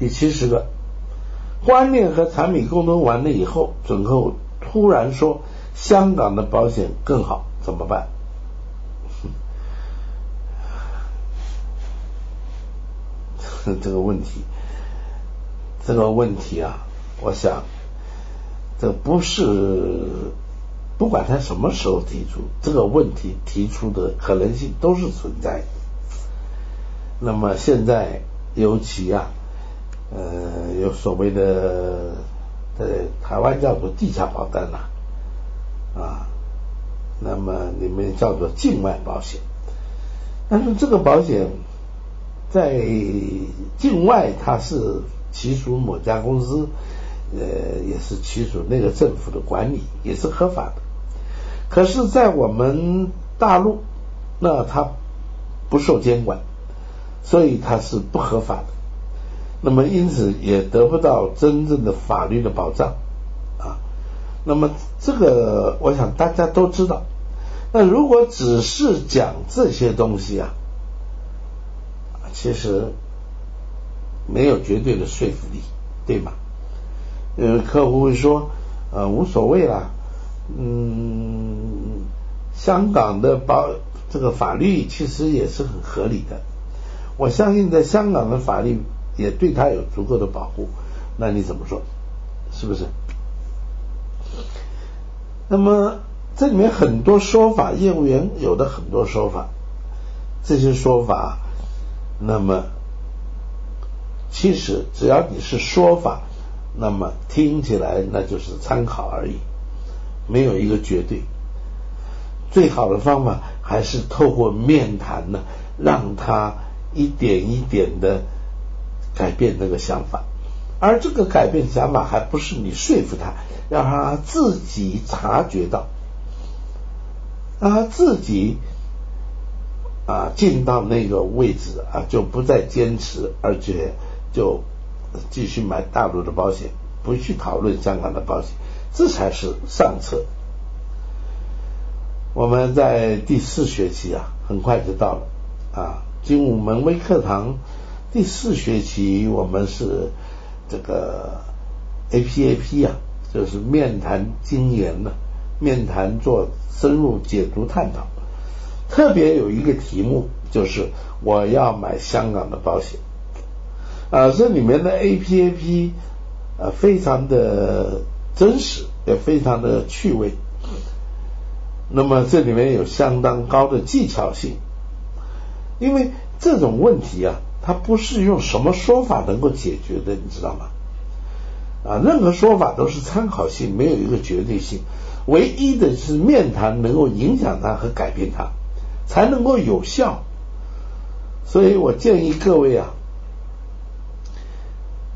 第70个，胡安定和残米沟通完了以后，准客户突然说香港的保险更好，怎么办？这个问题啊，我想这不是不管他什么时候提出这个问题，提出的可能性都是存在的。那么现在尤其啊，有所谓的台湾叫做地下保单啊，那么你们叫做境外保险。但是这个保险在境外它是其属某家公司，也是其属那个政府的管理，也是合法的。可是在我们大陆，那它不受监管，所以它是不合法的，那么因此也得不到真正的法律的保障啊。那么这个我想大家都知道。那如果只是讲这些东西啊，其实没有绝对的说服力，对吗？客户会说无所谓啦，香港的这个法律其实也是很合理的，我相信在香港的法律也对他有足够的保护，那你怎么说？是不是？那么这里面很多说法，业务员有的很多说法，这些说法，那么其实只要你是说法，那么听起来那就是参考而已，没有一个绝对。最好的方法还是透过面谈呢，让他一点一点的改变那个想法，而这个改变想法还不是你说服他，让他自己察觉到，让他自己进到那个位置就不再坚持，而且就继续买大陆的保险，不去讨论香港的保险，这才是上策。我们在第4学期很快就到了精武门微课堂第4学期，我们是这个 APAP 就是面谈经验呢，面谈做深入解读探讨。特别有一个题目就是我要买香港的保险这里面的 APAP 非常的真实，也非常的趣味。那么这里面有相当高的技巧性，因为这种问题它不是用什么说法能够解决的，你知道吗？任何说法都是参考性，没有一个绝对性，唯一的是面谈能够影响它和改变它，才能够有效。所以我建议各位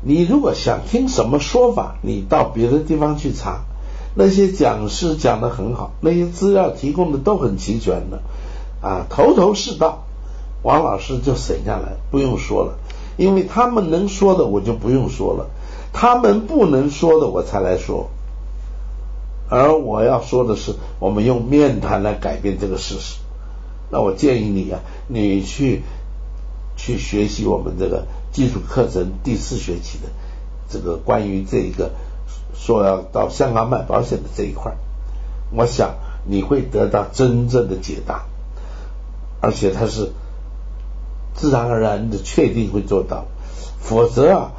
你如果想听什么说法，你到别的地方去查，那些讲师讲得很好，那些资料提供的都很齐全的头是道，王老师就省下来不用说了，因为他们能说的我就不用说了，他们不能说的我才来说。而我要说的是我们用面谈来改变这个事实。那我建议你你去学习我们这个基础课程第4学期的这个关于这个说要到香港买保险的这一块，我想你会得到真正的解答，而且它是自然而然的确定会做到，否则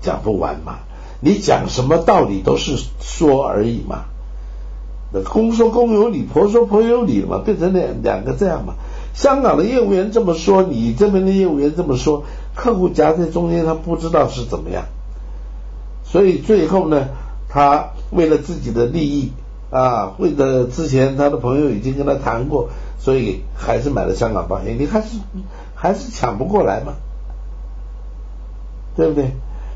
讲不完嘛，你讲什么道理都是说而已嘛，公说公有理，婆说婆有理嘛，变成两个这样嘛。香港的业务员这么说，你这边的业务员这么说，客户夹在中间，他不知道是怎么样，所以最后呢，他为了自己的利益为了之前他的朋友已经跟他谈过，所以还是买了香港保险，你还是抢不过来嘛，对不对？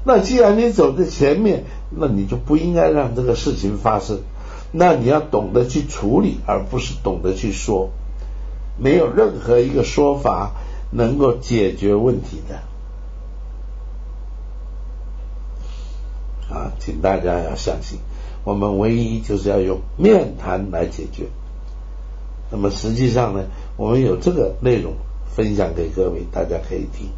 那既然你走在前面，那你就不应该让这个事情发生，那你要懂得去处理，而不是懂得去说。没有任何一个说法能够解决问题的请大家要相信，我们唯一就是要用面谈来解决。那么实际上呢，我们有这个内容分享给各位，大家可以听